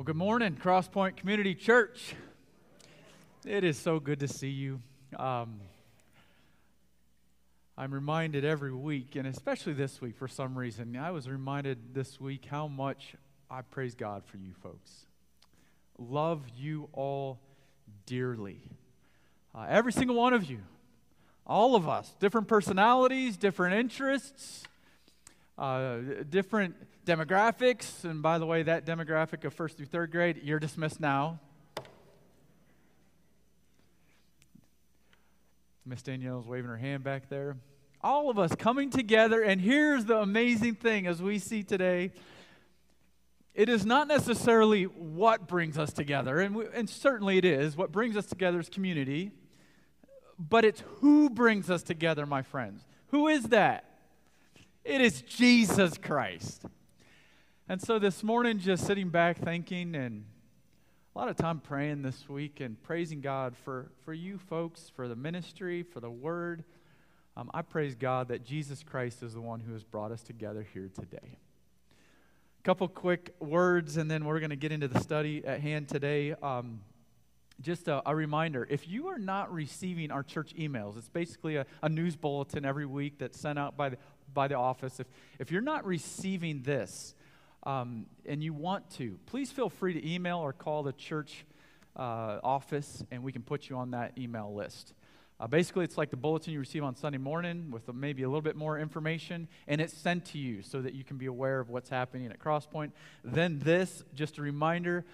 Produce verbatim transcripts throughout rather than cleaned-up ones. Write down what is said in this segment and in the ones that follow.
Well, good morning, Cross Point Community Church. It is so good to see you. Um, I'm reminded every week, and especially this week for some reason, I was reminded this week how much I praise God for you folks. Love you all dearly. Uh, every single one of you, all of us, different personalities, different interests, uh, different demographics, and by the way, that demographic of first through third grade, you're dismissed now. Miss Danielle's waving her hand back there. All of us coming together, and here's the amazing thing as we see today. It is not necessarily what brings us together, and, we, and certainly it is. What brings us together is community, but it's who brings us together, my friends. Who is that? It is Jesus Christ. And so this morning, just sitting back thinking and a lot of time praying this week and praising God for, for you folks, for the ministry, for the word. Um, I praise God that Jesus Christ is the one who has brought us together here today. A couple quick words, and then we're going to get into the study at hand today. Um, just a, a reminder, if you are not receiving our church emails, it's basically a, a news bulletin every week that's sent out by the by the office. If if you're not receiving this um, and you want to, please feel free to email or call the church uh, office, and we can put you on that email list. Uh, basically, it's like the bulletin you receive on Sunday morning with maybe a little bit more information, and it's sent to you so that you can be aware of what's happening at Crosspoint. Then this, just a reminder,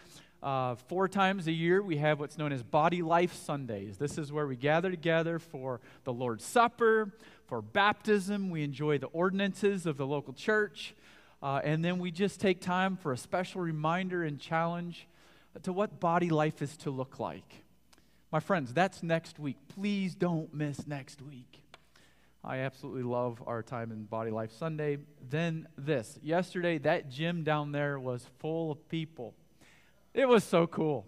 uh, four times a year we have what's known as Body Life Sundays. This is where we gather together for the Lord's Supper, for baptism. We enjoy the ordinances of the local church. Uh, and then we just take time for a special reminder and challenge to what body life is to look like. My friends, that's next week. Please don't miss next week. I absolutely love our time in Body Life Sunday. Then this. Yesterday, that gym down there was full of people. It was so cool.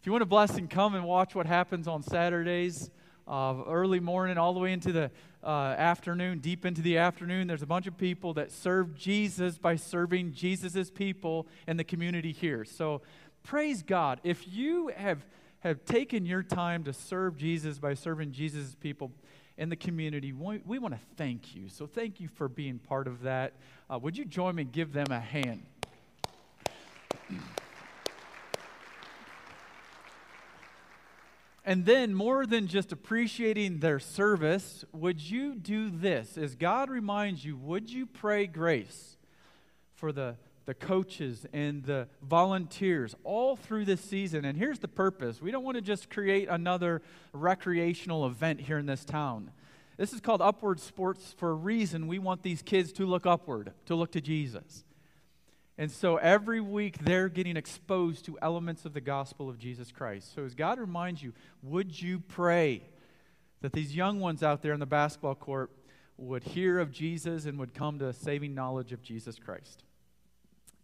If you want a blessing, come and watch what happens on Saturdays. Uh, early morning, all the way into the uh, afternoon, deep into the afternoon, there's a bunch of people that serve Jesus by serving Jesus' people and the community here. So praise God. If you have, have taken your time to serve Jesus by serving Jesus' people and the community, we, we want to thank you. So thank you for being part of that. Uh, would you join me and give them a hand? And then, more than just appreciating their service, would you do this? As God reminds you, would you pray grace for the, the coaches and the volunteers all through this season? And here's the purpose. We don't want to just create another recreational event here in this town. This is called Upward Sports for a reason. We want these kids to look upward, to look to Jesus. And so every week they're getting exposed to elements of the gospel of Jesus Christ. So as God reminds you, would you pray that these young ones out there in the basketball court would hear of Jesus and would come to a saving knowledge of Jesus Christ?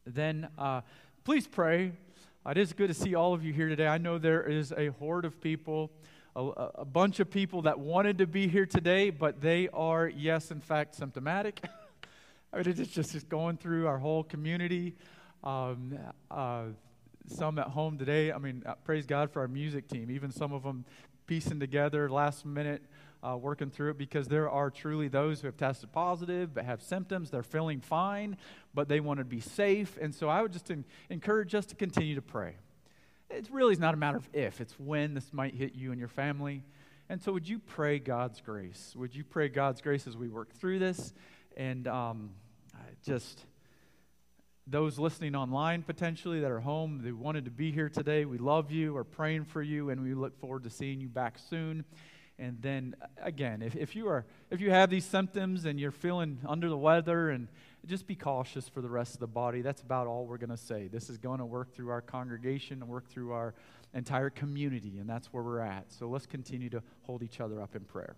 Then uh, please pray. It is good to see all of you here today. I know there is a horde of people, a, a bunch of people that wanted to be here today, but they are, yes, in fact, symptomatic. I mean, it's just, just going through our whole community, um, uh, some at home today. I mean, praise God for our music team, even some of them piecing together last minute, uh, working through it, because there are truly those who have tested positive but have symptoms. They're feeling fine, but they want to be safe. And so I would just en- encourage us to continue to pray. It really is not a matter of if, it's when this might hit you and your family. And so would you pray God's grace? Would you pray God's grace as we work through this? And um, just those listening online potentially that are home, they wanted to be here today, we love you, we're praying for you, and we look forward to seeing you back soon. And then, again, if, if you are if you have these symptoms and you're feeling under the weather, and just be cautious for the rest of the body. That's about all we're going to say. This is going to work through our congregation and work through our entire community, and that's where we're at. So let's continue to hold each other up in prayer.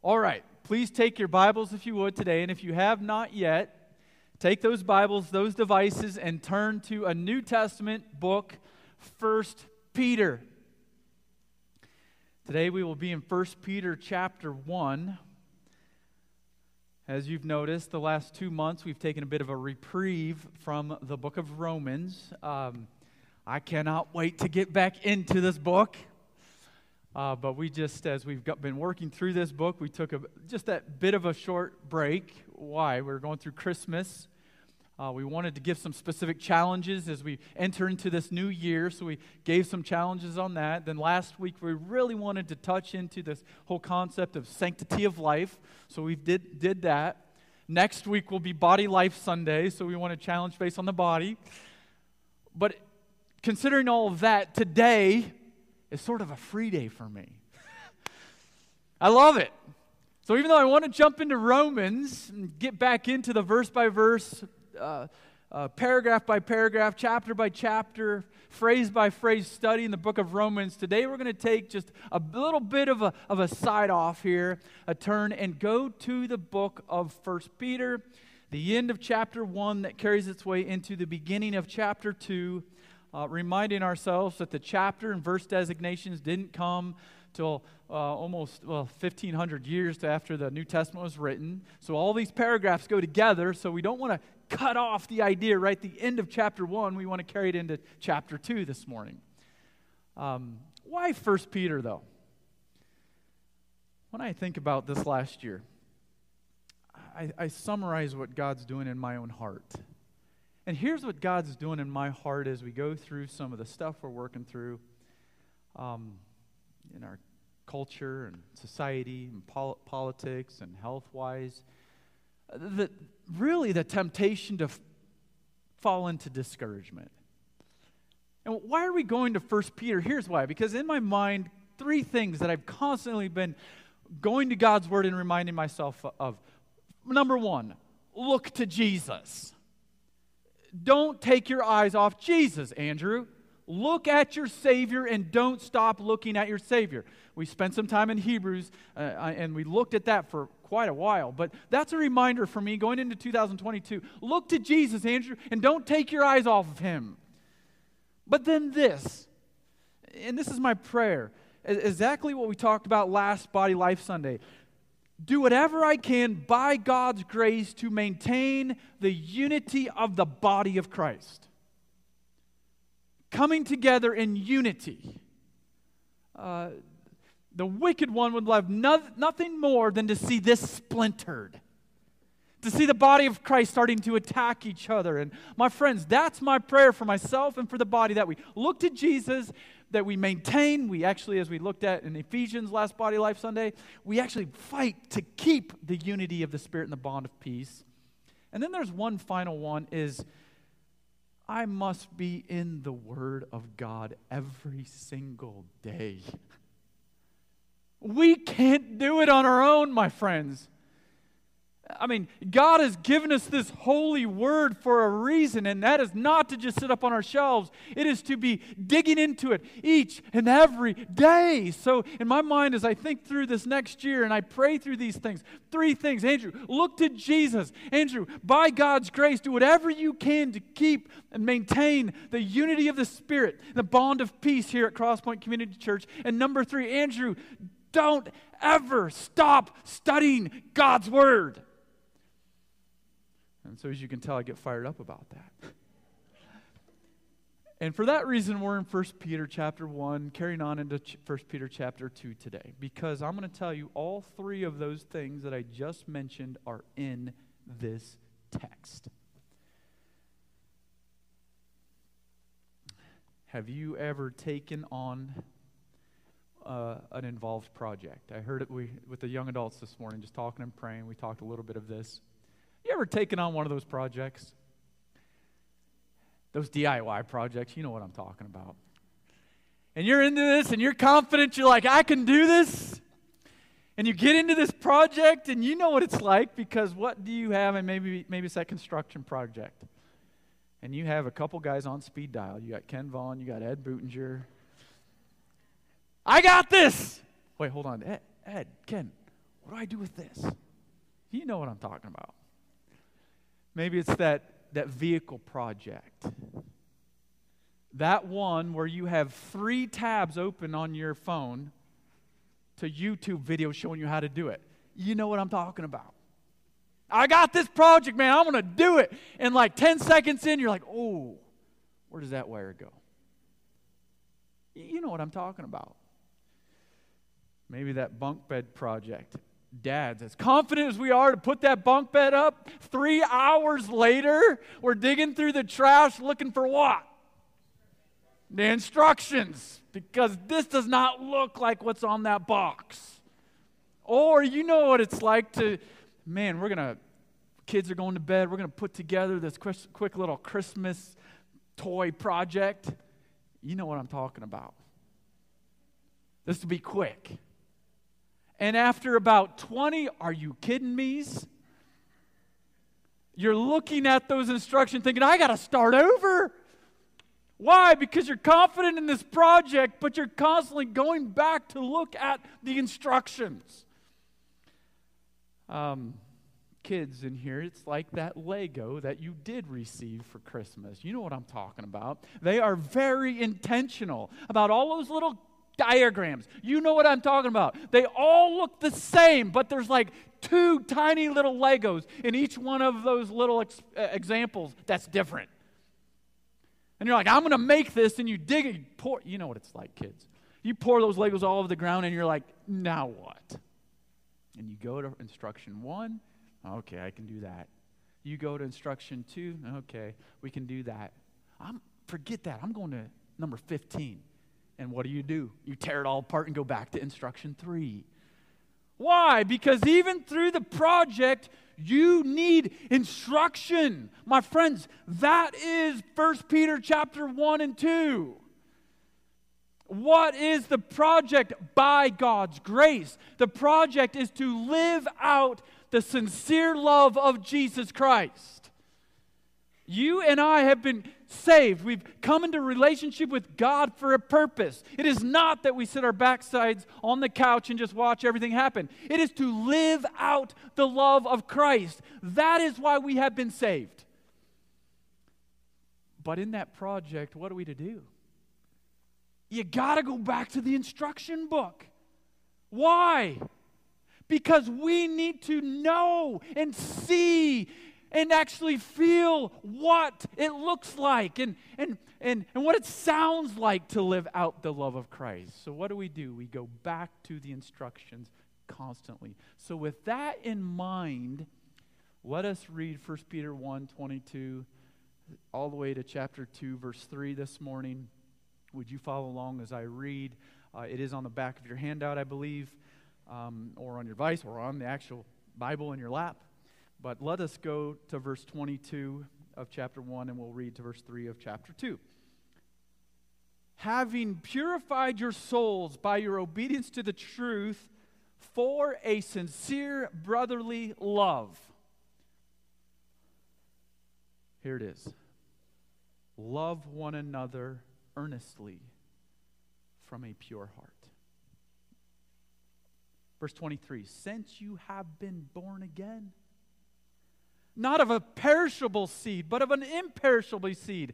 All right, please take your Bibles if you would today, and if you have not yet, take those Bibles, those devices, and turn to a New Testament book, First Peter. Today we will be in First Peter chapter one, As you've noticed, the last two months we've taken a bit of a reprieve from the book of Romans. Um, I cannot wait to get back into this book. Uh, but we just, as we've got, been working through this book, we took a, just that bit of a short break. Why? We're going through Christmas. Uh, we wanted to give some specific challenges as we enter into this new year, so we gave some challenges on that. Then last week, we really wanted to touch into this whole concept of sanctity of life, so we did, did that. Next week will be Body Life Sunday, so we want a challenge based on the body. But considering all of that, today is sort of a free day for me. I love it. So even though I want to jump into Romans and get back into the verse-by-verse Uh, uh, paragraph by paragraph, chapter by chapter, phrase by phrase study in the book of Romans, today we're going to take just a little bit of a, of a side off here, a turn, and go to the book of First Peter, the end of chapter one that carries its way into the beginning of chapter two, uh, reminding ourselves that the chapter and verse designations didn't come till uh, almost well, fifteen hundred years after the New Testament was written. So all these paragraphs go together, so we don't want to cut off the idea right at the end of chapter one. We want to carry it into chapter two this morning. Um, why First Peter, though? When I think about this last year, I, I summarize what God's doing in my own heart. And here's what God's doing in my heart as we go through some of the stuff we're working through um, in our culture and society and pol- politics and health-wise. The, really the temptation to f- fall into discouragement. And why are we going to First Peter? Here's why. Because in my mind, three things that I've constantly been going to God's Word and reminding myself of. Number one, look to Jesus. Don't take your eyes off Jesus, Andrew. Look at your Savior and don't stop looking at your Savior. We spent some time in Hebrews uh, and we looked at that for quite a while, but that's a reminder for me going into two thousand twenty-two. Look to Jesus, Andrew, and don't take your eyes off of Him. But then this, and this is my prayer, exactly what we talked about last Body Life Sunday. Do whatever I can by God's grace to maintain the unity of the body of Christ. Coming together in unity. Uh, the wicked one would love no, nothing more than to see this splintered. To see the body of Christ starting to attack each other. And my friends, that's my prayer for myself and for the body, that we look to Jesus, that we maintain. We actually, as we looked at in Ephesians last Body Life Sunday, we actually fight to keep the unity of the Spirit and the bond of peace. And then there's one final one is, I must be in the Word of God every single day. We can't do it on our own, my friends. I mean, God has given us this holy Word for a reason, and that is not to just sit up on our shelves. It is to be digging into it each and every day. So in my mind, as I think through this next year, and I pray through these things, three things. Andrew, look to Jesus. Andrew, by God's grace, do whatever you can to keep and maintain the unity of the Spirit, the bond of peace here at Cross Point Community Church. And number three, Andrew, don't ever stop studying God's Word. And so as you can tell, I get fired up about that. And for that reason, we're in First Peter chapter one, carrying on into First Peter chapter two today. Because I'm going to tell you all three of those things that I just mentioned are in this text. Have you ever taken on uh, an involved project? I heard it we, with the young adults this morning, just talking and praying. We talked a little bit of this. You ever taken on one of those projects? Those D I Y projects, you know what I'm talking about. And you're into this and you're confident, you're like, I can do this. And you get into this project and you know what it's like, because what do you have? And maybe maybe it's that construction project. And you have a couple guys on speed dial. You got Ken Vaughn, you got Ed Bootinger. I got this. Wait, hold on. Ed, Ed, Ken, what do I do with this? You know what I'm talking about. Maybe it's that, that vehicle project. That one where you have three tabs open on your phone to YouTube videos showing you how to do it. You know what I'm talking about. I got this project, man. I'm going to do it. And like ten seconds in, you're like, oh, where does that wire go? You know what I'm talking about. Maybe that bunk bed project. Dads, as confident as we are to put that bunk bed up, three hours later, we're digging through the trash looking for what? The instructions, because this does not look like what's on that box. Or you know what it's like to, man, we're going to, kids are going to bed, we're going to put together this quick, quick little Christmas toy project. You know what I'm talking about. This will be quick. And after about twenty, are you kidding me's? You're looking at those instructions thinking, I got to start over. Why? Because you're confident in this project, but you're constantly going back to look at the instructions. Um, kids in here, it's like that Lego that you did receive for Christmas. You know what I'm talking about. They are very intentional about all those little diagrams. You know what I'm talking about. They all look the same, but there's like two tiny little Legos in each one of those little ex- examples that's different. And you're like, I'm going to make this, and you dig it, you pour, you know what it's like, kids. You pour those Legos all over the ground, and you're like, now what? And you go to instruction one, okay, I can do that. You go to instruction two, okay, we can do that. I'm forget that, I'm going to number fifteen. And what do you do? You tear it all apart and go back to instruction three. Why? Because even through the project, you need instruction. My friends, that is First Peter chapter one and two. What is the project? By God's grace. The project is to live out the sincere love of Jesus Christ. You and I have been saved. We've come into relationship with God for a purpose. It is not that we sit our backsides on the couch and just watch everything happen. It is to live out the love of Christ. That is why we have been saved. But in that project, what are we to do? You got to go back to the instruction book. Why? Because we need to know and see and actually feel what it looks like and, and, and, and what it sounds like to live out the love of Christ. So what do we do? We go back to the instructions constantly. So with that in mind, let us read First Peter one, twenty-two, all the way to chapter two, verse three this morning. Would you follow along as I read? Uh, it is on the back of your handout, I believe, um, or on your device, or on the actual Bible in your lap. But let us go to verse twenty-two of chapter one, and we'll read to verse three of chapter two. Having purified your souls by your obedience to the truth for a sincere brotherly love. Here it is. Love one another earnestly from a pure heart. Verse twenty-three, since you have been born again, not of a perishable seed, but of an imperishable seed,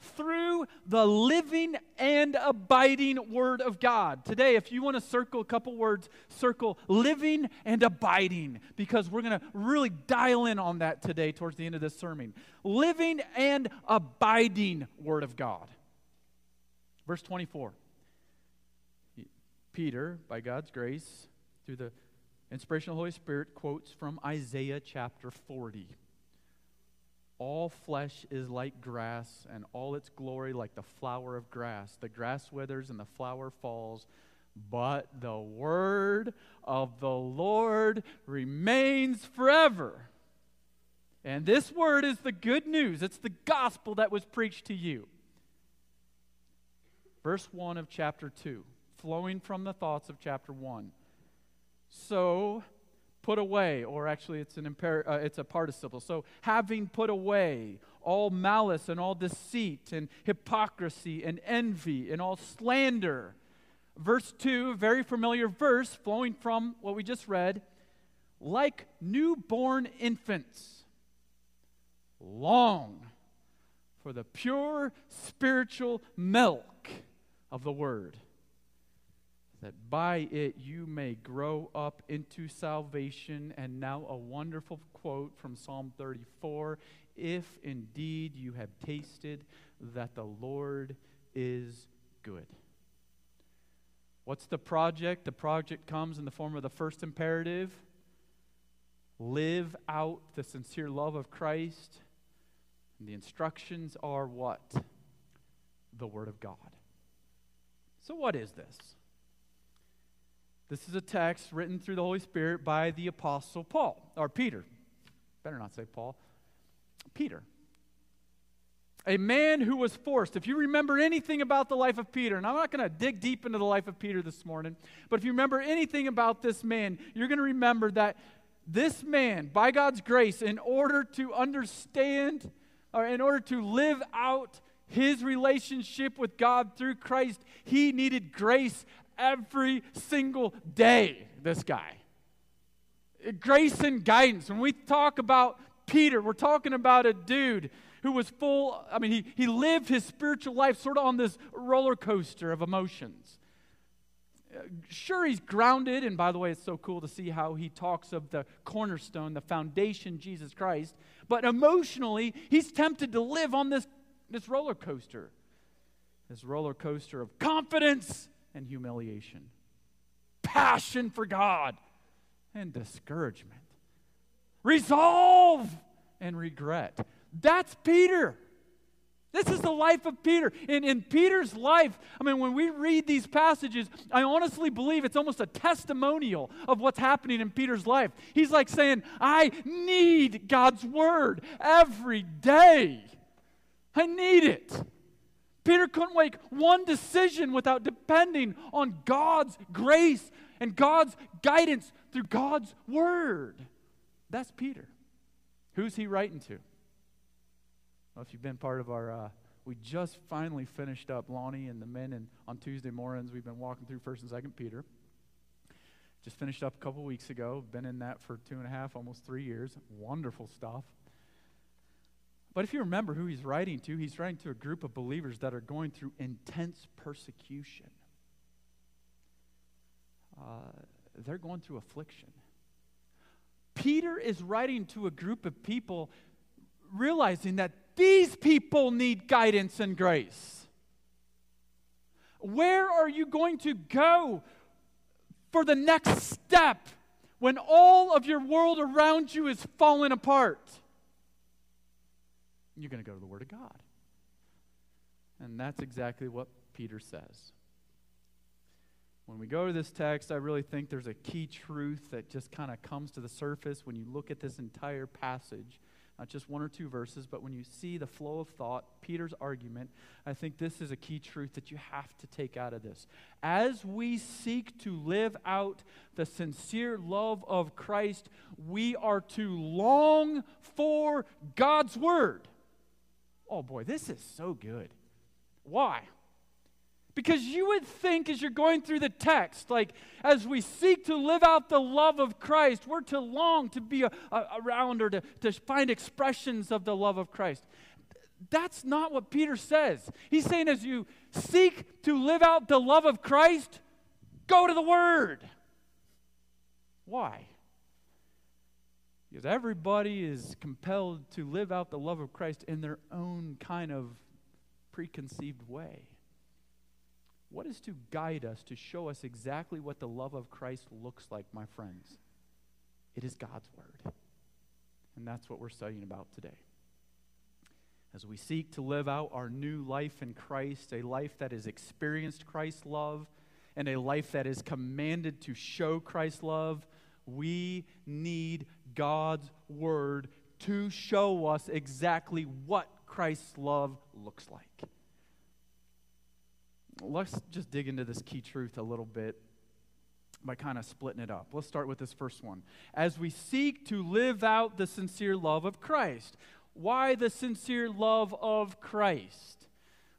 through the living and abiding Word of God. Today, if you want to circle a couple words, circle living and abiding, because we're going to really dial in on that today towards the end of this sermon. Living and abiding Word of God. Verse twenty-four. Peter, by God's grace, through the inspiration of the Holy Spirit, quotes from Isaiah chapter forty. All flesh is like grass, and all its glory like the flower of grass. The grass withers and the flower falls, but the word of the Lord remains forever. And this word is the good news. It's the gospel that was preached to you. Verse one of chapter two, flowing from the thoughts of chapter one. So, put away, or actually it's an imper- uh, it's a participle. So, having put away all malice and all deceit and hypocrisy and envy and all slander. Verse two, a very familiar verse flowing from what we just read. Like newborn infants, long for the pure spiritual milk of the word, that by it you may grow up into salvation. And now a wonderful quote from Psalm thirty-four, if indeed you have tasted that the Lord is good. What's the project? The project comes in the form of the first imperative. Live out the sincere love of Christ. And the instructions are what? The Word of God. So what is this? This is a text written through the Holy Spirit by the Apostle Paul, or Peter. Better not say Paul. Peter. A man who was forced. If you remember anything about the life of Peter, and I'm not going to dig deep into the life of Peter this morning, but if you remember anything about this man, you're going to remember that this man, by God's grace, in order to understand, or in order to live out his relationship with God through Christ, he needed grace every single day, this guy. Grace and guidance. When we talk about Peter, we're talking about a dude who was full, I mean, he, he lived his spiritual life sort of on this roller coaster of emotions. Sure, he's grounded, and by the way, it's so cool to see how he talks of the cornerstone, the foundation, Jesus Christ, but emotionally, he's tempted to live on this, this roller coaster, this roller coaster of confidence and humiliation, passion for God and discouragement, resolve and regret. That's Peter. This is the life of Peter. And in Peter's life, I mean, when we read these passages, I honestly believe it's almost a testimonial of what's happening in Peter's life. He's like saying, I need God's word every day. I need it. Peter couldn't make one decision without depending on God's grace and God's guidance through God's word. That's Peter. Who's he writing to? Well, if you've been part of our, uh, we just finally finished up, Lonnie and the men, and on Tuesday mornings we've been walking through First and Second Peter. Just finished up a couple weeks ago. Been in that for two and a half, almost three years. Wonderful stuff. But if you remember who he's writing to, he's writing to a group of believers that are going through intense persecution. Uh, they're going through affliction. Peter is writing to a group of people realizing that these people need guidance and grace. Where are you going to go for the next step when all of your world around you is falling apart? You're going to go to the Word of God. And that's exactly what Peter says. When we go to this text, I really think there's a key truth that just kind of comes to the surface when you look at this entire passage. Not just one or two verses, but when you see the flow of thought, Peter's argument, I think this is a key truth that you have to take out of this. As we seek to live out the sincere love of Christ, we are to long for God's word. Oh boy, this is so good. Why? Because you would think as you're going through the text, like as we seek to live out the love of Christ, we're to long to be a, a, around or to, to find expressions of the love of Christ. That's not what Peter says. He's saying as you seek to live out the love of Christ, go to the Word. Why? Because everybody is compelled to live out the love of Christ in their own kind of preconceived way. What is to guide us, to show us exactly what the love of Christ looks like, my friends? It is God's Word. And that's what we're studying about today. As we seek to live out our new life in Christ, a life that has experienced Christ's love, and a life that is commanded to show Christ's love, we need God's Word to show us exactly what Christ's love looks like. Let's just dig into this key truth a little bit by kind of splitting it up. Let's start with this first one. As we seek to live out the sincere love of Christ. Why the sincere love of Christ?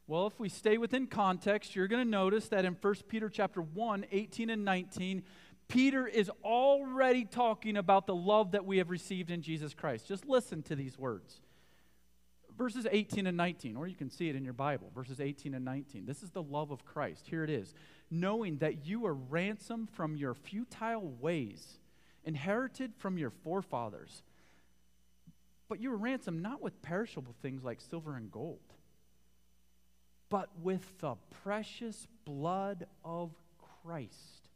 Well, if we stay within context, you're going to notice that in First Peter chapter one, eighteen and nineteen, Peter is already talking about the love that we have received in Jesus Christ. Just listen to these words. Verses eighteen and nineteen, or you can see it in your Bible, verses eighteen and nineteen. This is the love of Christ. Here it is. Knowing that you were ransomed from your futile ways, inherited from your forefathers. But you were ransomed not with perishable things like silver and gold, but with the precious blood of Christ,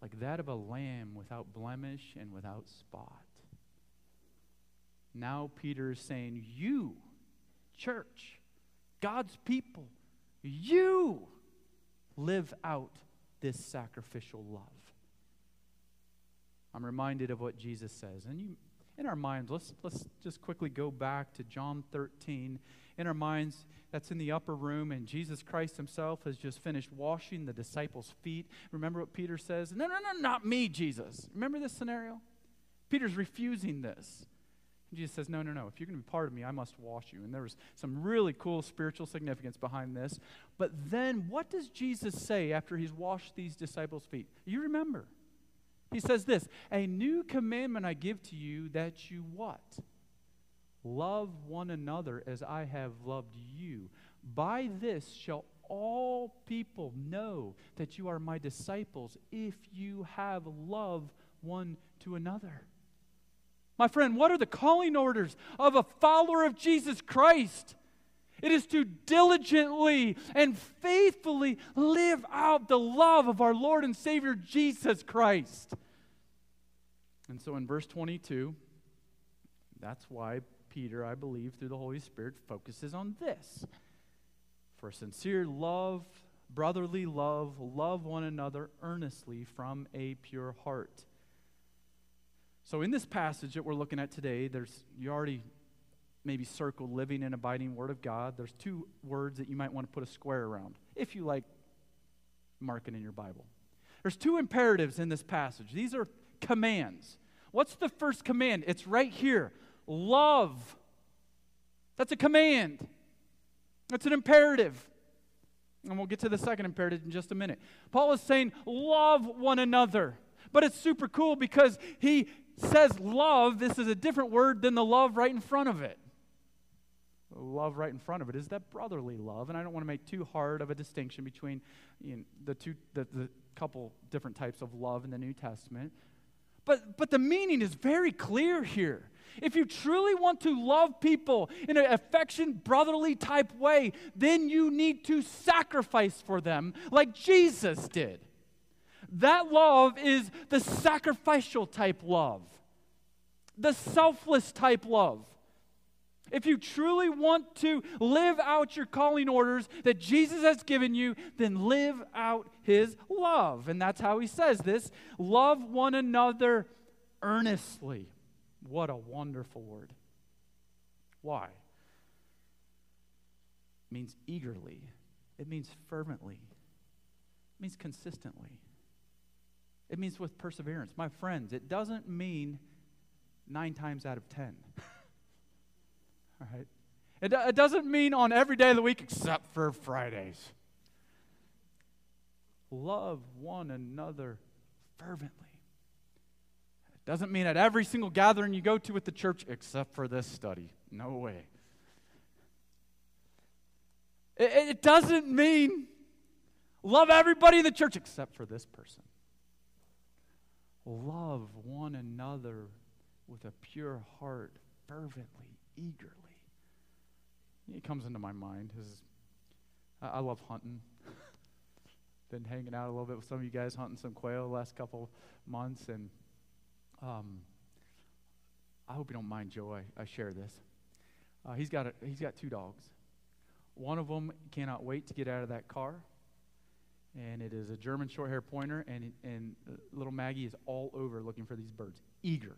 like that of a lamb without blemish and without spot. Now Peter is saying, you, church, God's people, you live out this sacrificial love. I'm reminded of what Jesus says. And you, in our minds, let's, let's just quickly go back to John thirteen. In our minds, that's in the upper room, and Jesus Christ himself has just finished washing the disciples' feet. Remember what Peter says? No, no, no, not me, Jesus. Remember this scenario? Peter's refusing this. Jesus says, no, no, no, if you're going to be part of me, I must wash you. And there was some really cool spiritual significance behind this. But then what does Jesus say after he's washed these disciples' feet? You remember. He says this, a new commandment I give to you, that you what? Love one another as I have loved you. By this shall all people know that you are my disciples, if you have love one to another. My friend, what are the calling orders of a follower of Jesus Christ? It is to diligently and faithfully live out the love of our Lord and Savior Jesus Christ. And so in verse twenty-two, that's why Peter, I believe, through the Holy Spirit, focuses on this. For sincere love, brotherly love, love one another earnestly from a pure heart. So in this passage that we're looking at today, there's, you already maybe circled living and abiding Word of God. There's two words that you might want to put a square around, if you like marking in your Bible. There's two imperatives in this passage. These are commands. What's the first command? It's right here. Love. That's a command. That's an imperative. And we'll get to the second imperative in just a minute. Paul is saying, love one another. But it's super cool because he says love. This is a different word than the love right in front of it. The love right in front of it is that brotherly love. And I don't want to make too hard of a distinction between you know, the two, the, the couple different types of love in the New Testament. But, but the meaning is very clear here. If you truly want to love people in an affection, brotherly type way, then you need to sacrifice for them like Jesus did. That love is the sacrificial type love, the selfless type love. If you truly want to live out your calling orders that Jesus has given you, then live out his love. And that's how he says this, love one another earnestly. What a wonderful word. Why? It means eagerly. It means fervently. It means consistently. It means with perseverance. My friends, it doesn't mean nine times out of ten. All right? It, it doesn't mean on every day of the week except for Fridays. Love one another fervently. It doesn't mean at every single gathering you go to with the church except for this study. No way. It, it doesn't mean love everybody in the church except for this person. Love one another with a pure heart, fervently, eagerly. It comes into my mind. Is, I, I love hunting. Been hanging out a little bit with some of you guys, hunting some quail the last couple months. And um, I hope you don't mind, Joe, I, I share this. Uh, he's got a, he's got two dogs. One of them cannot wait to get out of that car. And it is a German short hair pointer, and and little Maggie is all over looking for these birds, eager,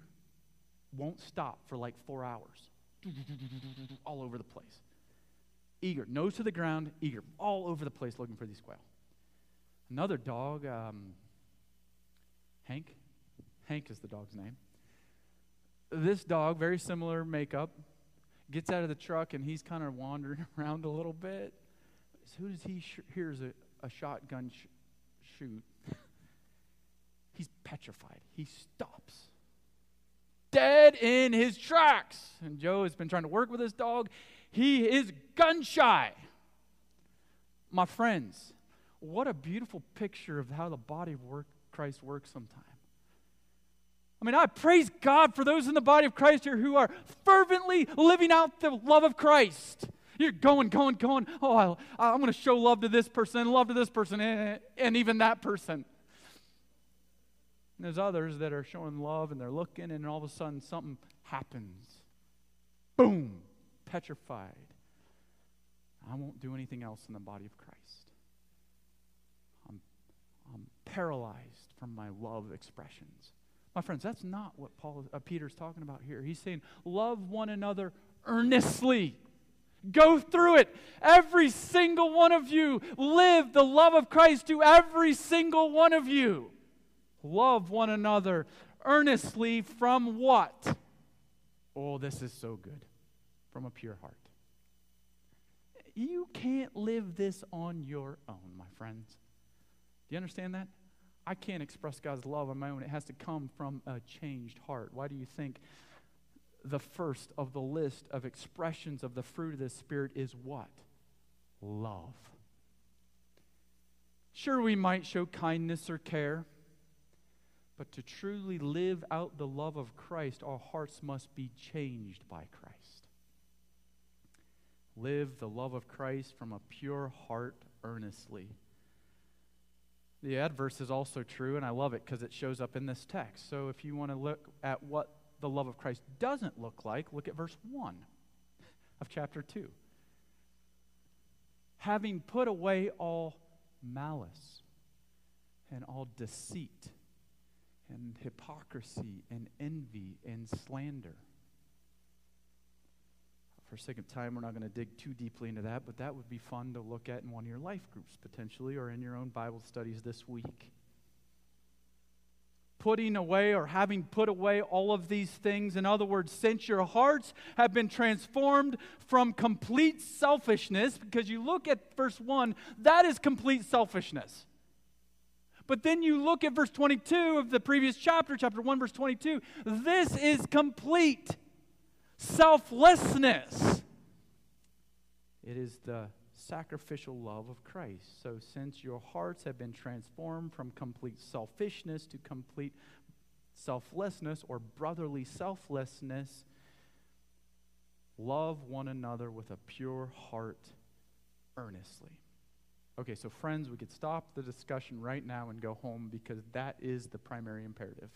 won't stop for like four hours, all over the place, eager, nose to the ground, eager, all over the place looking for these quail. Another dog, um, Hank, Hank is the dog's name. This dog, very similar makeup, gets out of the truck and he's kind of wandering around a little bit. As soon as he sh- hears a a shotgun sh- shoot, he's petrified. He stops. dead in his tracks. And Joe has been trying to work with this dog. He is gun shy. My friends, what a beautiful picture of how the body of work, Christ works sometimes. I mean, I praise God for those in the body of Christ here who are fervently living out the love of Christ. You're going, going, going. Oh, I'll, I'm going to show love to this person, love to this person, and, and even that person. And there's others that are showing love, and they're looking, and all of a sudden something happens. Boom, petrified. I won't do anything else in the body of Christ. I'm, I'm paralyzed from my love expressions. My friends, that's not what Paul, uh, Peter's talking about here. He's saying, love one another earnestly. Go through it. Every single one of you. Live the love of Christ to every single one of you. Love one another earnestly from what? Oh, this is so good. From a pure heart. You can't live this on your own, my friends. Do you understand that? I can't express God's love on my own. It has to come from a changed heart. Why do you think the first of the list of expressions of the fruit of the Spirit is what? Love. Sure, we might show kindness or care, but to truly live out the love of Christ, our hearts must be changed by Christ. Live the love of Christ from a pure heart earnestly. The adverse is also true, and I love it because it shows up in this text. So if you want to look at what the love of Christ doesn't look like, look at verse one of chapter two. Having put away all malice and all deceit and hypocrisy and envy and slander. For sake of time, we're not going to dig too deeply into that, but that would be fun to look at in one of your life groups potentially, or in your own Bible studies this week. Putting away, or having put away, all of these things. In other words, since your hearts have been transformed from complete selfishness, because you look at verse one, that is complete selfishness. But then you look at verse twenty-two of the previous chapter, chapter one, verse twenty-two. This is complete selflessness. It is the sacrificial love of Christ. So since your hearts have been transformed from complete selfishness to complete selflessness, or brotherly selflessness, love one another with a pure heart earnestly. Okay, so friends, we could stop the discussion right now and go home, because that is the primary imperative.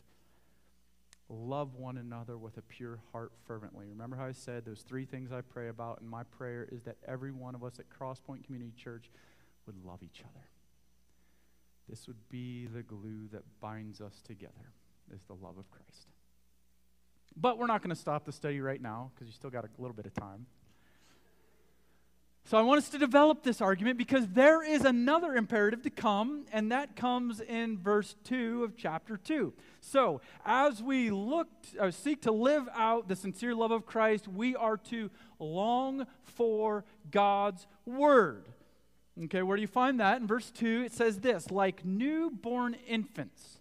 Love one another with a pure heart fervently. Remember how I said those three things I pray about, and my prayer is that every one of us at Cross Point Community Church would love each other. This would be the glue that binds us together, is the love of Christ. But we're not going to stop the study right now, because you still got a little bit of time. So I want us to develop this argument, because there is another imperative to come, and that comes in verse two of chapter two. So as we look, uh, seek to live out the sincere love of Christ, we are to long for God's word. Okay, where do you find that? In verse two, it says this, like newborn infants,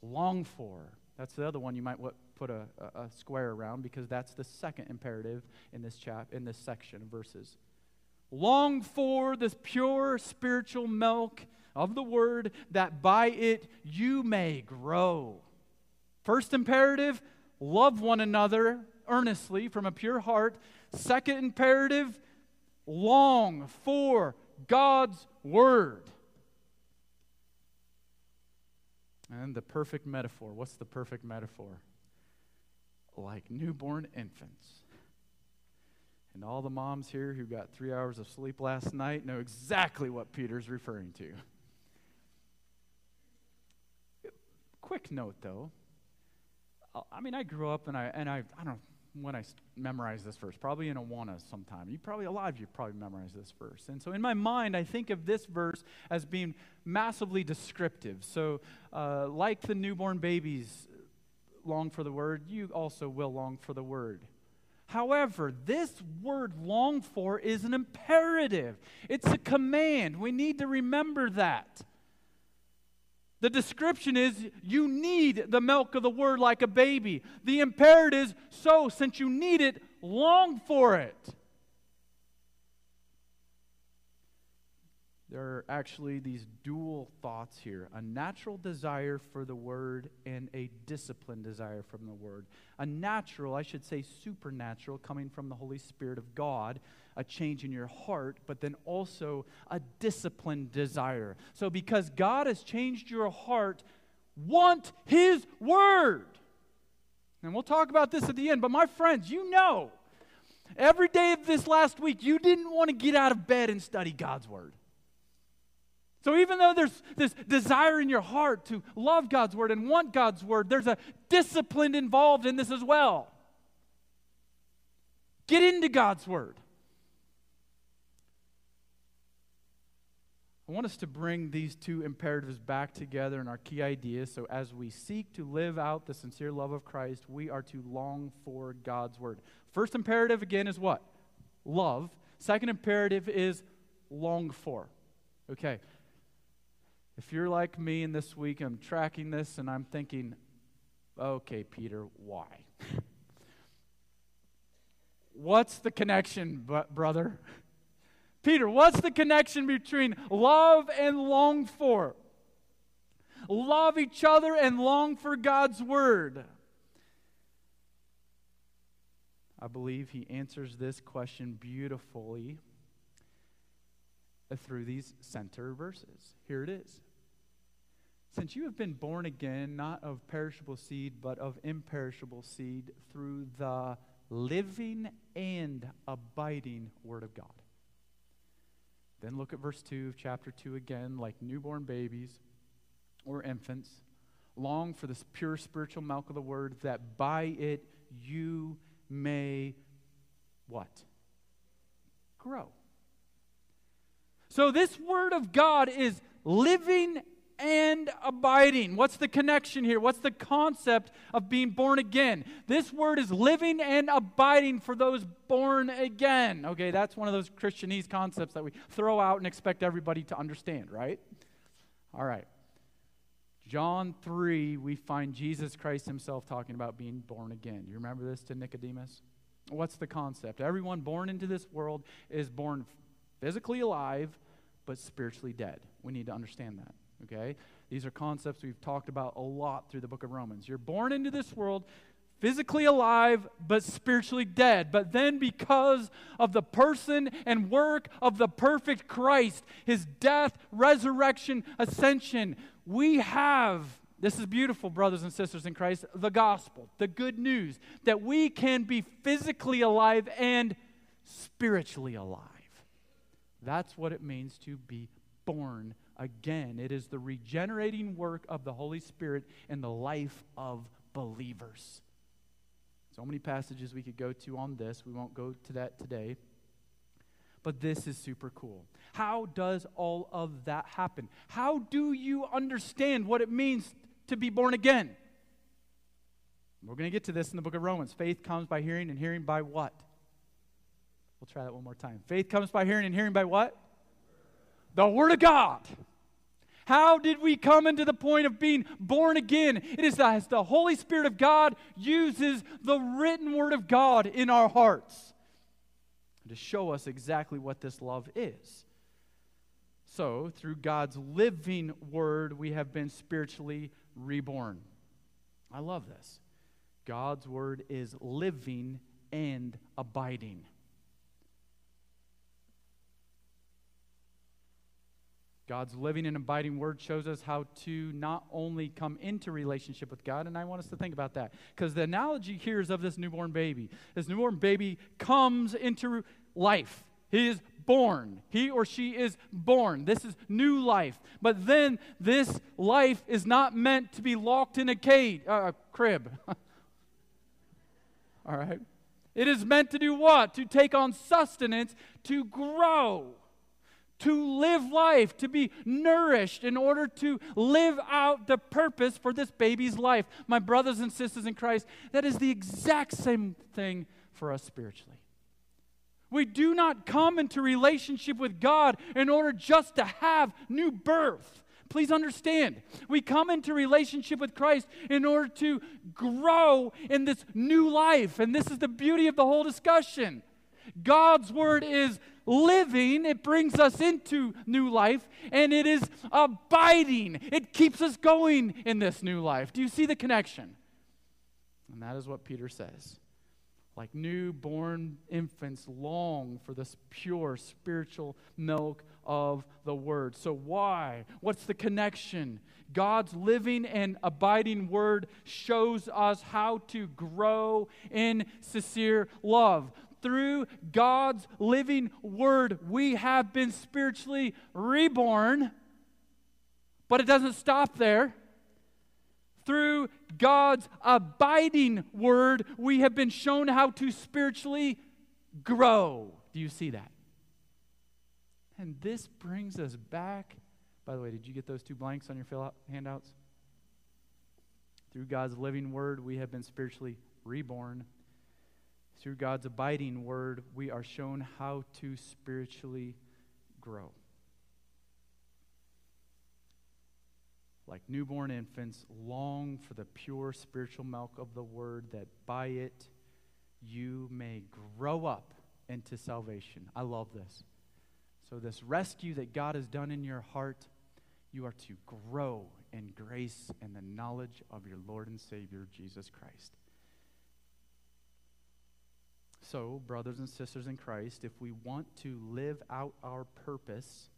long for. That's the other one you might want. Put a, a square around, because that's the second imperative in this chap in this section of verses. Long for this pure spiritual milk of the word, that by it you may grow. First imperative, love one another earnestly from a pure heart. Second imperative, long for God's word. And the perfect metaphor. What's the perfect metaphor? Like newborn infants. And all the moms here who got three hours of sleep last night know exactly what Peter's referring to. Quick note, though. I mean, I grew up, and I and I, I don't know when I memorized this verse, probably in Awana sometime. You probably, a lot of you probably memorized this verse. And so in my mind, I think of this verse as being massively descriptive. So uh, like the newborn babies long for the word, you also will long for the word. However, this word long for is an imperative. It's a command. We need to remember that. The description is, you need the milk of the word like a baby. The imperative is, so since you need it, long for it. There are actually these dual thoughts here. A natural desire for the word and a disciplined desire from the word. A natural, I should say supernatural, coming from the Holy Spirit of God. A change in your heart, but then also a disciplined desire. So because God has changed your heart, want His word. And we'll talk about this at the end, but my friends, you know, every day of this last week, you didn't want to get out of bed and study God's word. So even though there's this desire in your heart to love God's word and want God's word, there's a discipline involved in this as well. Get into God's word. I want us to bring these two imperatives back together in our key ideas. So as we seek to live out the sincere love of Christ, we are to long for God's word. First imperative, again, is what? Love. Second imperative is long for. Okay. If you're like me and this week I'm tracking this and I'm thinking, okay, Peter, why? What's the connection, brother? Peter, what's the connection between love and long for? Love each other and long for God's word. I believe he answers this question beautifully through these center verses. Here it is. Since you have been born again, not of perishable seed, but of imperishable seed, through the living and abiding word of God. Then look at verse two of chapter two again, like newborn babies or infants. Long for this pure spiritual milk of the word, that by it you may, what? Grow. So this word of God is living and abiding. What's the connection here? What's the concept of being born again? This word is living and abiding for those born again. Okay, that's one of those Christianese concepts that we throw out and expect everybody to understand, right? All right. John three, we find Jesus Christ himself talking about being born again. Do you remember this to Nicodemus? What's the concept? Everyone born into this world is born physically alive, but spiritually dead. We need to understand that, okay? These are concepts we've talked about a lot through the book of Romans. You're born into this world physically alive, but spiritually dead. But then because of the person and work of the perfect Christ, his death, resurrection, ascension, we have, this is beautiful, brothers and sisters in Christ, the gospel, the good news, that we can be physically alive and spiritually alive. That's what it means to be born again. It is the regenerating work of the Holy Spirit in the life of believers. So many passages we could go to on this. We won't go to that today. But this is super cool. How does all of that happen? How do you understand what it means to be born again? We're going to get to this in the book of Romans. Faith comes by hearing, and hearing by what? We'll try that one more time. Faith comes by hearing, and hearing by what? The Word of God. How did we come into the point of being born again? It is as the Holy Spirit of God uses the written Word of God in our hearts to show us exactly what this love is. So, through God's living Word, we have been spiritually reborn. I love this. God's Word is living and abiding. God's living and abiding word shows us how to not only come into relationship with God, and I want us to think about that, because the analogy here is of this newborn baby. This newborn baby comes into life. He is born. He or she is born. This is new life. But then this life is not meant to be locked in a cage, uh, crib. All right. It is meant to do what? To take on sustenance, to grow. To live life, to be nourished in order to live out the purpose for this baby's life. My brothers and sisters in Christ, that is the exact same thing for us spiritually. We do not come into relationship with God in order just to have new birth, Please understand, we come into relationship with Christ in order to grow in this new life. And this is the beauty of the whole discussion. God's word is living. It brings us into new life. And it is abiding. It keeps us going in this new life. Do you see the connection? And that is what Peter says. Like newborn infants long for this pure spiritual milk of the Word. So why? What's the connection? God's living and abiding Word shows us how to grow in sincere love. Through God's living Word, we have been spiritually reborn, but it doesn't stop there. Through God's abiding Word, we have been shown how to spiritually grow. Do you see that? And this brings us back. By the way, did you get those two blanks on your fill out handouts? Through God's living Word, we have been spiritually reborn. Through God's abiding Word, we are shown how to spiritually grow. Like newborn infants, long for the pure spiritual milk of the Word, that by it you may grow up into salvation. I love this. So this rescue that God has done in your heart, you are to grow in grace and the knowledge of your Lord and Savior, Jesus Christ. So, brothers and sisters in Christ, if we want to live out our purpose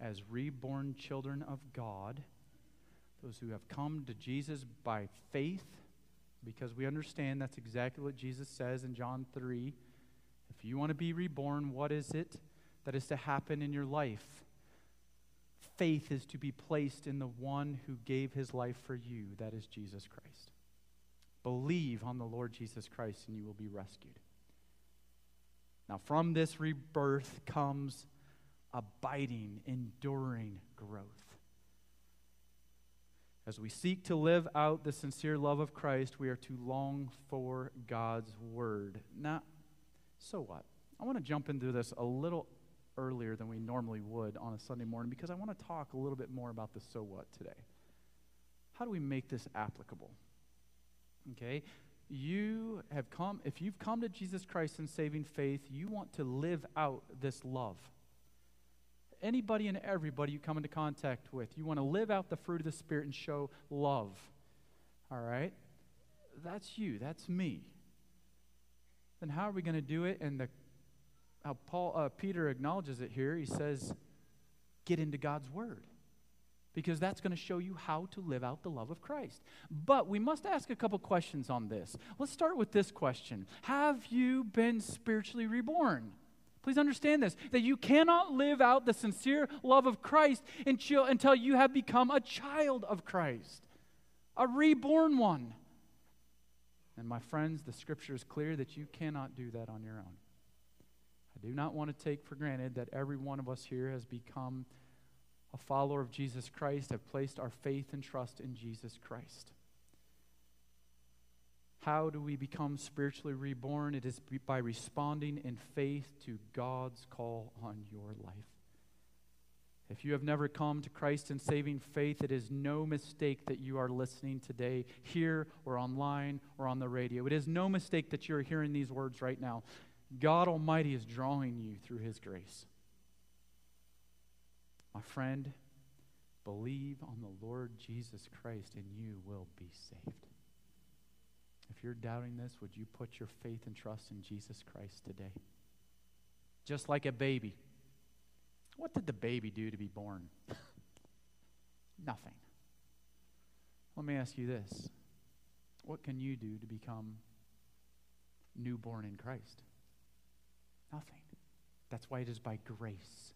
as reborn children of God, those who have come to Jesus by faith, because we understand that's exactly what Jesus says in John three. If you want to be reborn, what is it that is to happen in your life? Faith is to be placed in the one who gave his life for you. That is Jesus Christ. Believe on the Lord Jesus Christ and you will be rescued. Now, from this rebirth comes abiding, enduring growth. As we seek to live out the sincere love of Christ, we are to long for God's Word. Now, so what? I want to jump into this a little earlier than we normally would on a Sunday morning because I want to talk a little bit more about the so what today. How do we make this applicable? Okay, you have come, if you've come to Jesus Christ in saving faith, you want to live out this love. Anybody and everybody you come into contact with, you want to live out the fruit of the Spirit and show love. All right? That's you. That's me. Then how are we going to do it? And the, how Paul, uh, Peter acknowledges it here. He says, get into God's Word, because that's going to show you how to live out the love of Christ. But we must ask a couple questions on this. Let's start with this question. Have you been spiritually reborn? Please understand this, that you cannot live out the sincere love of Christ until you have become a child of Christ, a reborn one. And my friends, the Scripture is clear that you cannot do that on your own. I do not want to take for granted that every one of us here has become a follower of Jesus Christ, have placed our faith and trust in Jesus Christ. How do we become spiritually reborn? It is by responding in faith to God's call on your life. If you have never come to Christ in saving faith, it is no mistake that you are listening today here or online or on the radio. It is no mistake that you're hearing these words right now. God Almighty is drawing you through His grace. My friend, believe on the Lord Jesus Christ and you will be saved. If you're doubting this, would you put your faith and trust in Jesus Christ today? Just like a baby. What did the baby do to be born? Nothing. Let me ask you this. What can you do to become newborn in Christ? Nothing. That's why it is by grace.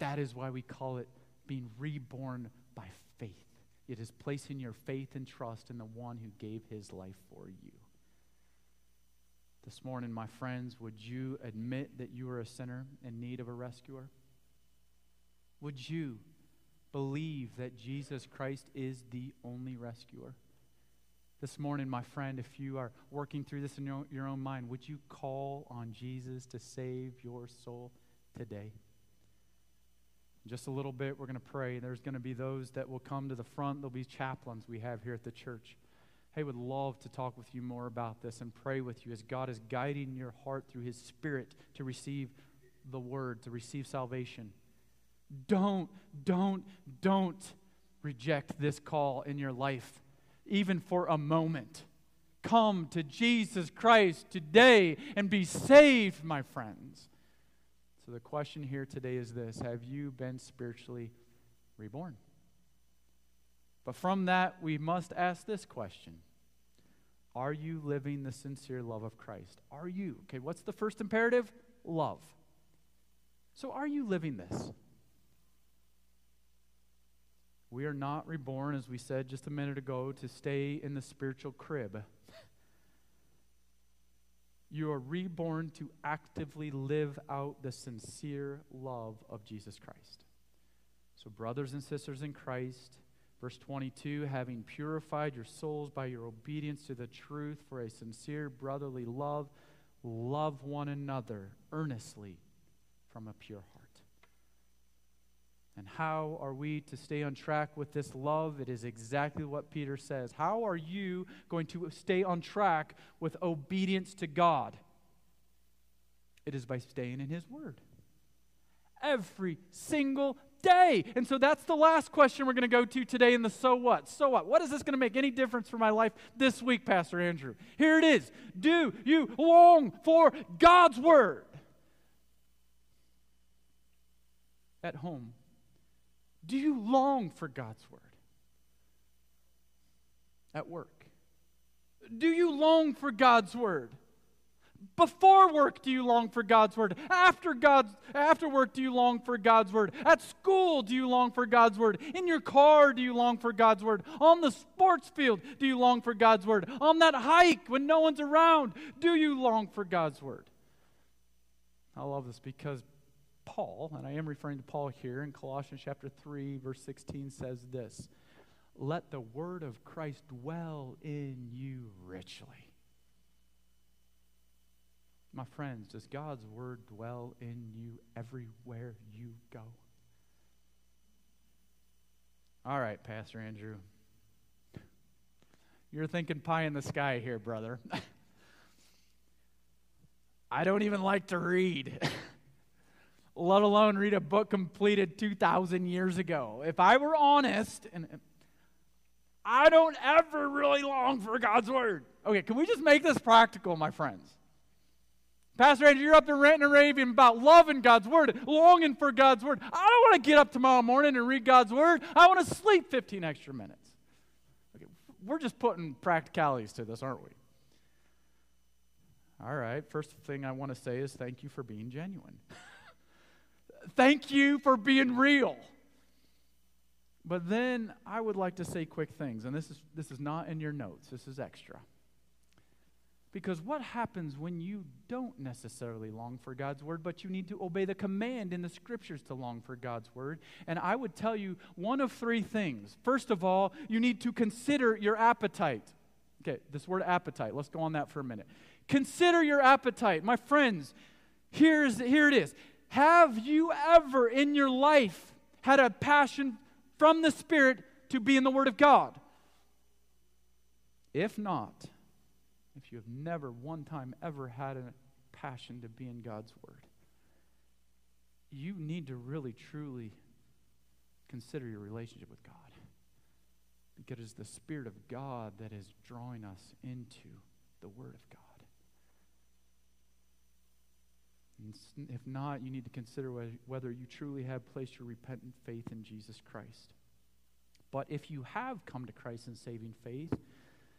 That is why we call it being reborn by faith. It is placing your faith and trust in the one who gave his life for you. This morning, my friends, would you admit that you are a sinner in need of a rescuer? Would you believe that Jesus Christ is the only rescuer? This morning, my friend, if you are working through this in your, your own mind, would you call on Jesus to save your soul today? In just a little bit, we're going to pray. There's going to be those that will come to the front. There'll be chaplains we have here at the church. Hey, would love to talk with you more about this and pray with you as God is guiding your heart through His Spirit to receive the Word, to receive salvation. Don't, don't, don't reject this call in your life, even for a moment. Come to Jesus Christ today and be saved, my friends. So the question here today is this: have you been spiritually reborn? But from that, we must ask this question. Are you living the sincere love of Christ? Are you? Okay, what's the first imperative? Love. So are you living this? We are not reborn, as we said just a minute ago, to stay in the spiritual crib. You are reborn to actively live out the sincere love of Jesus Christ. So brothers and sisters in Christ, verse twenty-two, having purified your souls by your obedience to the truth for a sincere brotherly love, love one another earnestly from a pure heart. And how are we to stay on track with this love? It is exactly what Peter says. How are you going to stay on track with obedience to God? It is by staying in His Word every single day. And so that's the last question we're going to go to today in the so what. So what? What is this going to make any difference for my life this week, Pastor Andrew? Here it is. Do you long for God's Word? At home, do you long for God's Word? At work, do you long for God's Word? Before work, do you long for God's Word? After God's, after work, do you long for God's Word? At school, do you long for God's Word? In your car, do you long for God's Word? On the sports field, do you long for God's Word? On that hike when no one's around, do you long for God's Word? I love this because Paul, and I am referring to Paul here in Colossians chapter three, verse sixteen says this, "Let the word of Christ dwell in you richly." My friends, does God's word dwell in you everywhere you go? All right, Pastor Andrew. You're thinking pie in the sky here, brother. I don't even like to read, let alone read a book completed two thousand years ago. If I were honest, and I don't ever really long for God's word. Okay, can we just make this practical, my friends? Pastor Andrew, you're up there ranting and raving about loving God's Word, longing for God's Word. I don't want to get up tomorrow morning and read God's Word. I want to sleep fifteen extra minutes. Okay, we're just putting practicalities to this, aren't we? All right, first thing I want to say is thank you for being genuine. Thank you for being real. But then I would like to say quick things, and this is, this is not in your notes. This is extra. Because what happens when you don't necessarily long for God's Word, but you need to obey the command in the Scriptures to long for God's Word? And I would tell you one of three things. First of all, you need to consider your appetite. Okay, this word appetite, let's go on that for a minute. Consider your appetite. My friends, here's, here it is. Have you ever in your life had a passion from the Spirit to be in the Word of God? If not, if you have never one time ever had a passion to be in God's Word, you need to really, truly consider your relationship with God, because it's the Spirit of God that is drawing us into the Word of God. And if not, you need to consider whether you truly have placed your repentant faith in Jesus Christ. But if you have come to Christ in saving faith,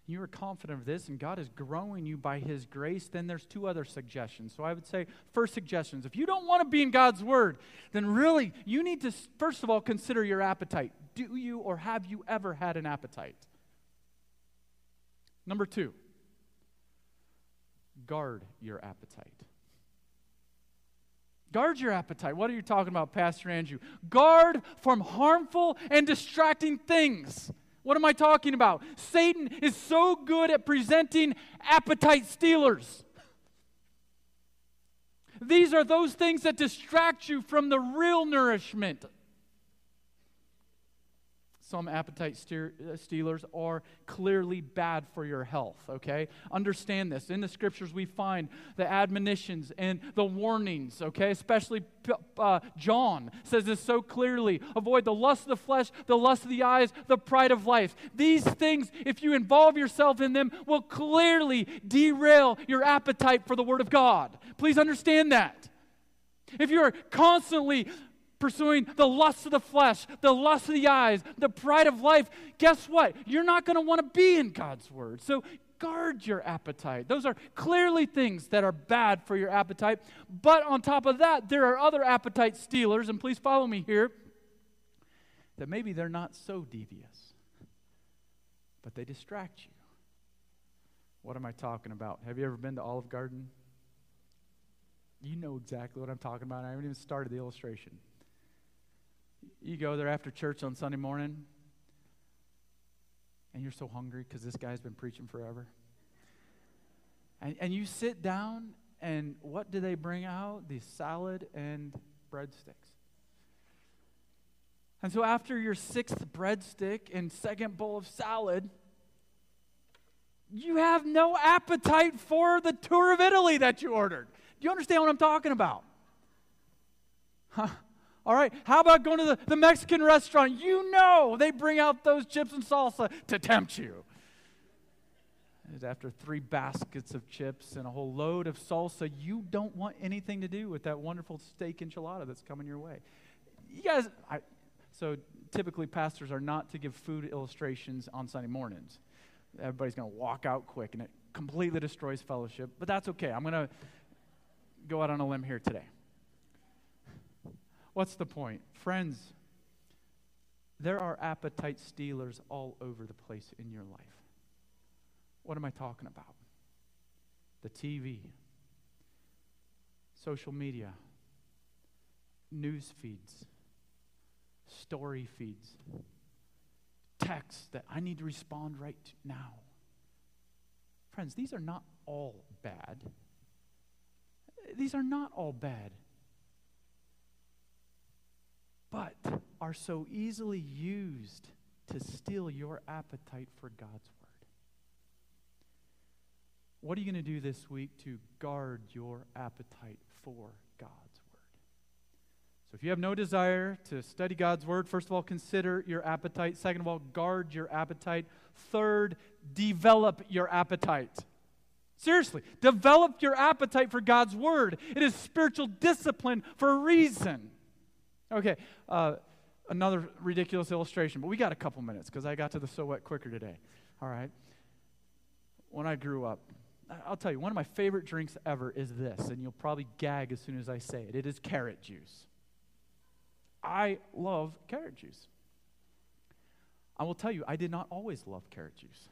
you are confident of this, and God is growing you by His grace, then there's two other suggestions. So I would say, first suggestions, if you don't want to be in God's Word, then really you need to, first of all, consider your appetite. Do you or have you ever had an appetite? Number two, guard your appetite. Guard your appetite. What are you talking about, Pastor Andrew? Guard from harmful and distracting things. What am I talking about? Satan is so good at presenting appetite stealers. These are those things that distract you from the real nourishment Some appetite steer, stealers are clearly bad for your health, okay? Understand this. In the Scriptures, we find the admonitions and the warnings, okay? Especially uh, John says this so clearly. Avoid the lust of the flesh, the lust of the eyes, the pride of life. These things, if you involve yourself in them, will clearly derail your appetite for the Word of God. Please understand that. If you're constantly pursuing the lust of the flesh, the lust of the eyes, the pride of life, guess what? You're not going to want to be in God's Word. So guard your appetite. Those are clearly things that are bad for your appetite. But on top of that, there are other appetite stealers, and please follow me here, that maybe they're not so devious, but they distract you. What am I talking about? Have you ever been to Olive Garden? You know exactly what I'm talking about. I haven't even started the illustration. You go there after church on Sunday morning, and you're so hungry because this guy's been preaching forever. And, and you sit down, and what do they bring out? The salad and breadsticks. And so after your sixth breadstick and second bowl of salad, you have no appetite for the tour of Italy that you ordered. Do you understand what I'm talking about? Huh? All right, how about going to the, the Mexican restaurant? You know they bring out those chips and salsa to tempt you. And after three baskets of chips and a whole load of salsa, you don't want anything to do with that wonderful steak enchilada that's coming your way. You guys, I, so typically pastors are not to give food illustrations on Sunday mornings. Everybody's going to walk out quick, and it completely destroys fellowship, but that's okay. I'm going to go out on a limb here today. What's the point? Friends, there are appetite stealers all over the place in your life. What am I talking about? The T V, social media, news feeds, story feeds, texts that I need to respond right to now. Friends, these are not all bad. These are not all bad. But are so easily used to steal your appetite for God's Word. What are you going to do this week to guard your appetite for God's Word? So if you have no desire to study God's Word, first of all, consider your appetite. Second of all, guard your appetite. Third, develop your appetite. Seriously, develop your appetite for God's Word. It is spiritual discipline for a reason. Okay, uh, another ridiculous illustration, but we got a couple minutes because I got to the so what quicker today. All right. When I grew up, I'll tell you, one of my favorite drinks ever is this, and you'll probably gag as soon as I say it. It is carrot juice. I love carrot juice. I will tell you, I did not always love carrot juice.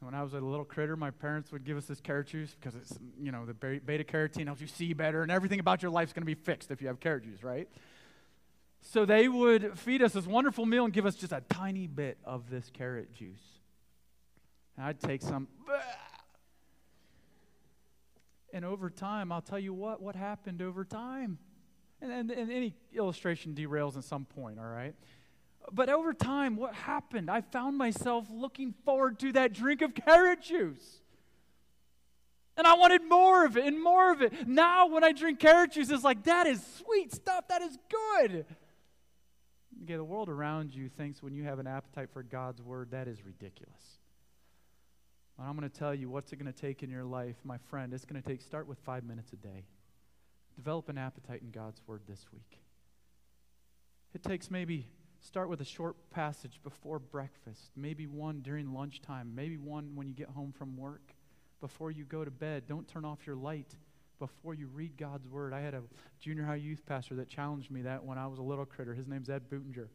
When I was a little critter, my parents would give us this carrot juice because it's, you know, the beta carotene helps you see better, and everything about your life's going to be fixed if you have carrot juice, right? So they would feed us this wonderful meal and give us just a tiny bit of this carrot juice. And I'd take some. And over time, I'll tell you what, what happened over time. And, and, and any illustration derails at some point, all right? But over time, what happened? I found myself looking forward to that drink of carrot juice. And I wanted more of it and more of it. Now when I drink carrot juice, it's like, that is sweet stuff. That is good. Okay, the world around you thinks when you have an appetite for God's Word, that is ridiculous. But I'm going to tell you what's it going to take in your life, my friend. It's going to take, start with five minutes a day. Develop an appetite in God's Word this week. It takes maybe... Start with a short passage before breakfast, maybe one during lunchtime, maybe one when you get home from work, before you go to bed. Don't turn off your light before you read God's Word. I had a junior high youth pastor that challenged me that when I was a little critter. His name's Ed Bootinger.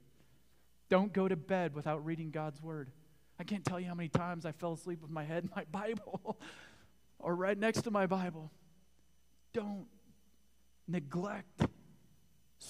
Don't go to bed without reading God's Word. I can't tell you how many times I fell asleep with my head in my Bible or right next to my Bible. Don't neglect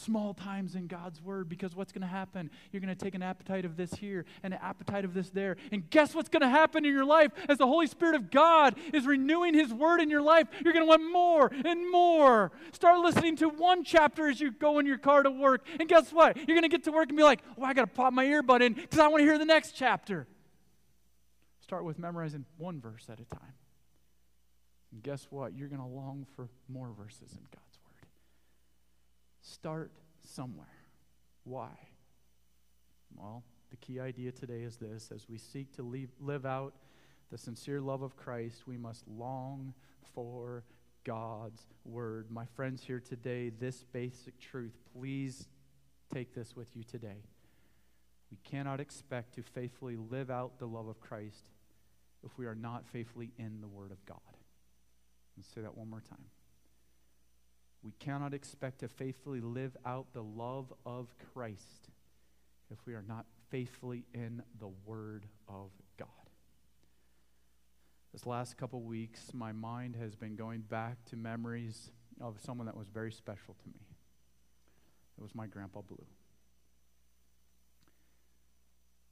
small times in God's word, because what's going to happen? You're going to take an appetite of this here and an appetite of this there. And guess what's going to happen in your life as the Holy Spirit of God is renewing his word in your life? You're going to want more and more. Start listening to one chapter as you go in your car to work. And guess what? You're going to get to work and be like, oh, I got to pop my earbud in because I want to hear the next chapter. Start with memorizing one verse at a time. And guess what? You're going to long for more verses in God's word. Start somewhere. Why? Well, the key idea today is this. As we seek to leave, live out the sincere love of Christ, we must long for God's word. My friends here today, this basic truth, please take this with you today. We cannot expect to faithfully live out the love of Christ if we are not faithfully in the word of God. Let's say that one more time. We cannot expect to faithfully live out the love of Christ if we are not faithfully in the word of God. This last couple weeks, my mind has been going back to memories of someone that was very special to me. It was my Grandpa Blue.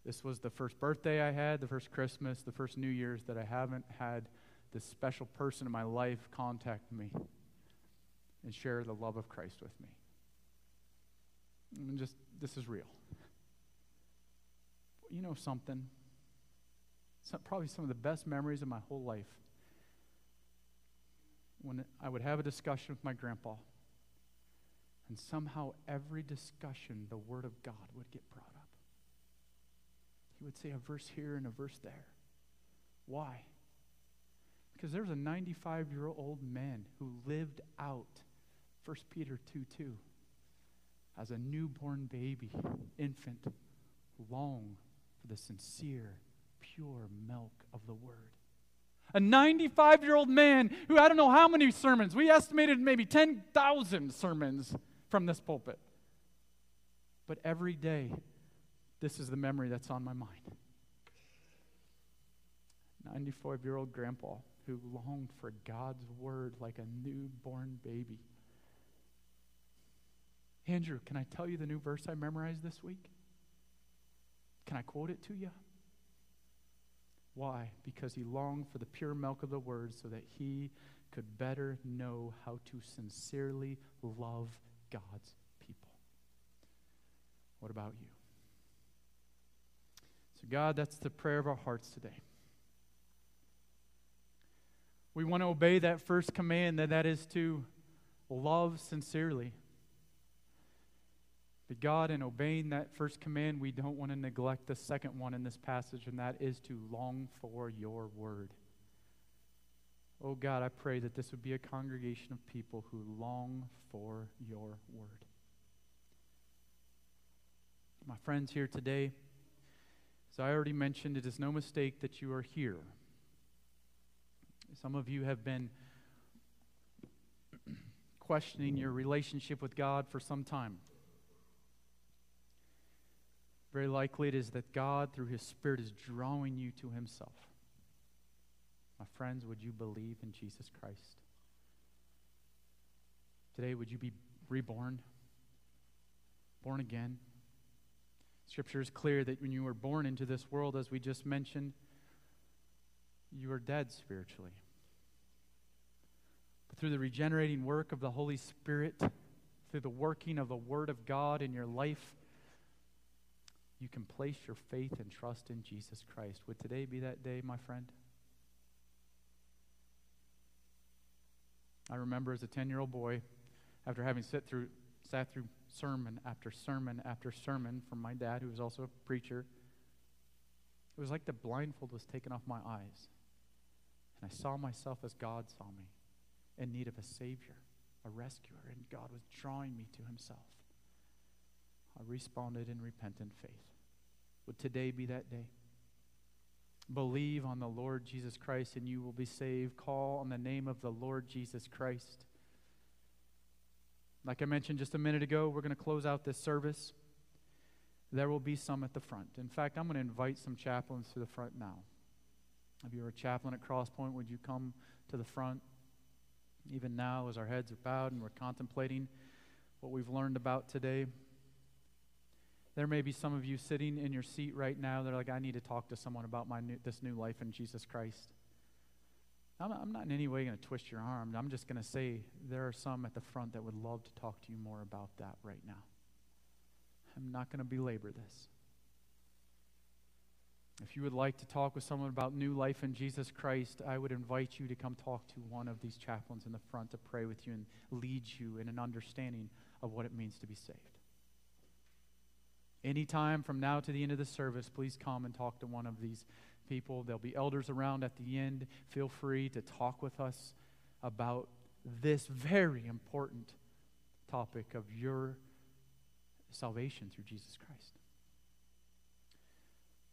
This was the first birthday I had, the first Christmas, the first New Year's that I haven't had this special person in my life contact me and share the love of Christ with me. And just, this is real. You know something? It's probably some of the best memories of my whole life. When I would have a discussion with my grandpa, and somehow every discussion, the Word of God would get brought up. He would say a verse here and a verse there. Why? Because there was a ninety-five-year-old man who lived out First Peter two two as a newborn baby, infant, long for the sincere, pure milk of the Word. A ninety-five-year-old man who, I don't know how many sermons, we estimated maybe ten thousand sermons from this pulpit. But every day, this is the memory that's on my mind. ninety-five-year-old grandpa who longed for God's word like a newborn baby. Andrew, can I tell you the new verse I memorized this week? Can I quote it to you? Why? Because he longed for the pure milk of the word so that he could better know how to sincerely love God's people. What about you? So God, that's the prayer of our hearts today. We want to obey that first command, and that is to love sincerely. But God, in obeying that first command, we don't want to neglect the second one in this passage, and that is to long for your word. Oh God, I pray that this would be a congregation of people who long for your word. My friends here today, as I already mentioned, it is no mistake that you are here. Some of you have been questioning your relationship with God for some time. Very likely it is that God, through His Spirit, is drawing you to Himself. My friends, would you believe in Jesus Christ? Today, would you be reborn? Born again? Scripture is clear that when you were born into this world, as we just mentioned, you are dead spiritually. But through the regenerating work of the Holy Spirit, through the working of the Word of God in your life, you can place your faith and trust in Jesus Christ. Would today be that day, my friend? I remember as a ten-year-old boy, after having sat through, sat through sermon after sermon after sermon from my dad, who was also a preacher, it was like the blindfold was taken off my eyes. And I saw myself as God saw me, in need of a Savior, a rescuer, and God was drawing me to Himself. I responded in repentant faith. Would today be that day? Believe on the Lord Jesus Christ and you will be saved. Call on the name of the Lord Jesus Christ. Like I mentioned just a minute ago, we're going to close out this service. There will be some at the front. In fact, I'm going to invite some chaplains to the front now. If you're a chaplain at Cross Point, would you come to the front? Even now, as our heads are bowed and we're contemplating what we've learned about today. There may be some of you sitting in your seat right now that are like, I need to talk to someone about my new, this new life in Jesus Christ. I'm, I'm not in any way going to twist your arm. I'm just going to say there are some at the front that would love to talk to you more about that right now. I'm not going to belabor this. If you would like to talk with someone about new life in Jesus Christ, I would invite you to come talk to one of these chaplains in the front to pray with you and lead you in an understanding of what it means to be saved. Anytime from now to the end of the service, please come and talk to one of these people. There'll be elders around at the end. Feel free to talk with us about this very important topic of your salvation through Jesus Christ.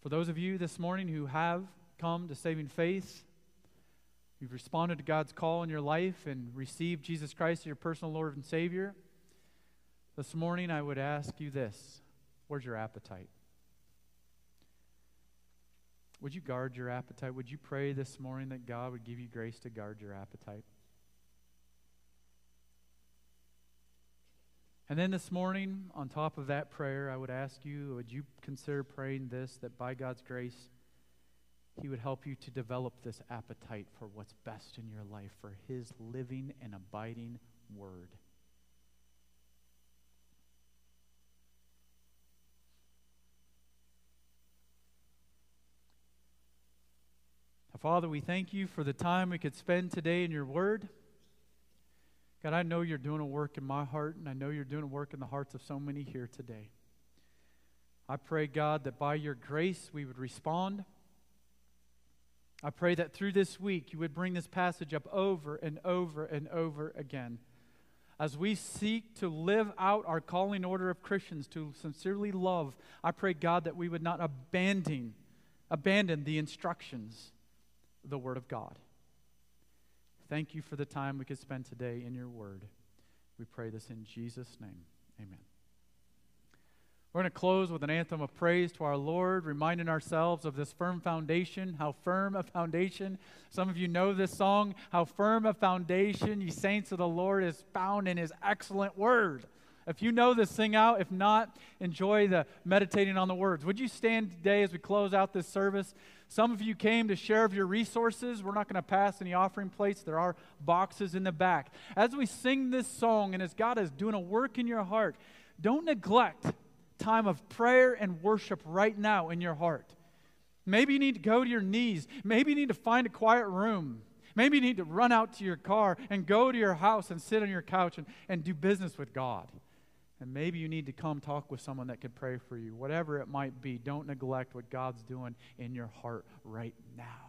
For those of you this morning who have come to saving faith, you've responded to God's call in your life and received Jesus Christ as your personal Lord and Savior, this morning I would ask you this. Where's your appetite? Would you guard your appetite? Would you pray this morning that God would give you grace to guard your appetite? And then this morning, on top of that prayer, I would ask you, would you consider praying this, that by God's grace, He would help you to develop this appetite for what's best in your life, for His living and abiding Word. Father, we thank you for the time we could spend today in your word. God, I know you're doing a work in my heart, and I know you're doing a work in the hearts of so many here today. I pray, God, that by your grace we would respond. I pray that through this week you would bring this passage up over and over and over again. As we seek to live out our calling order of Christians to sincerely love, I pray, God, that we would not abandon, abandon the instructions the Word of God. Thank you for the time we could spend today in your Word. We pray this in Jesus' name. Amen. We're going to close with an anthem of praise to our Lord, reminding ourselves of this firm foundation, how firm a foundation. Some of you know this song, how firm a foundation, ye saints of the Lord, is found in His excellent Word. If you know this, sing out. If not, enjoy the meditating on the words. Would you stand today as we close out this service? Some of you came to share of your resources. We're not going to pass any offering plates. There are boxes in the back. As we sing this song and as God is doing a work in your heart, don't neglect time of prayer and worship right now in your heart. Maybe you need to go to your knees. Maybe you need to find a quiet room. Maybe you need to run out to your car and go to your house and sit on your couch and, and do business with God. And maybe you need to come talk with someone that could pray for you. Whatever it might be, don't neglect what God's doing in your heart right now.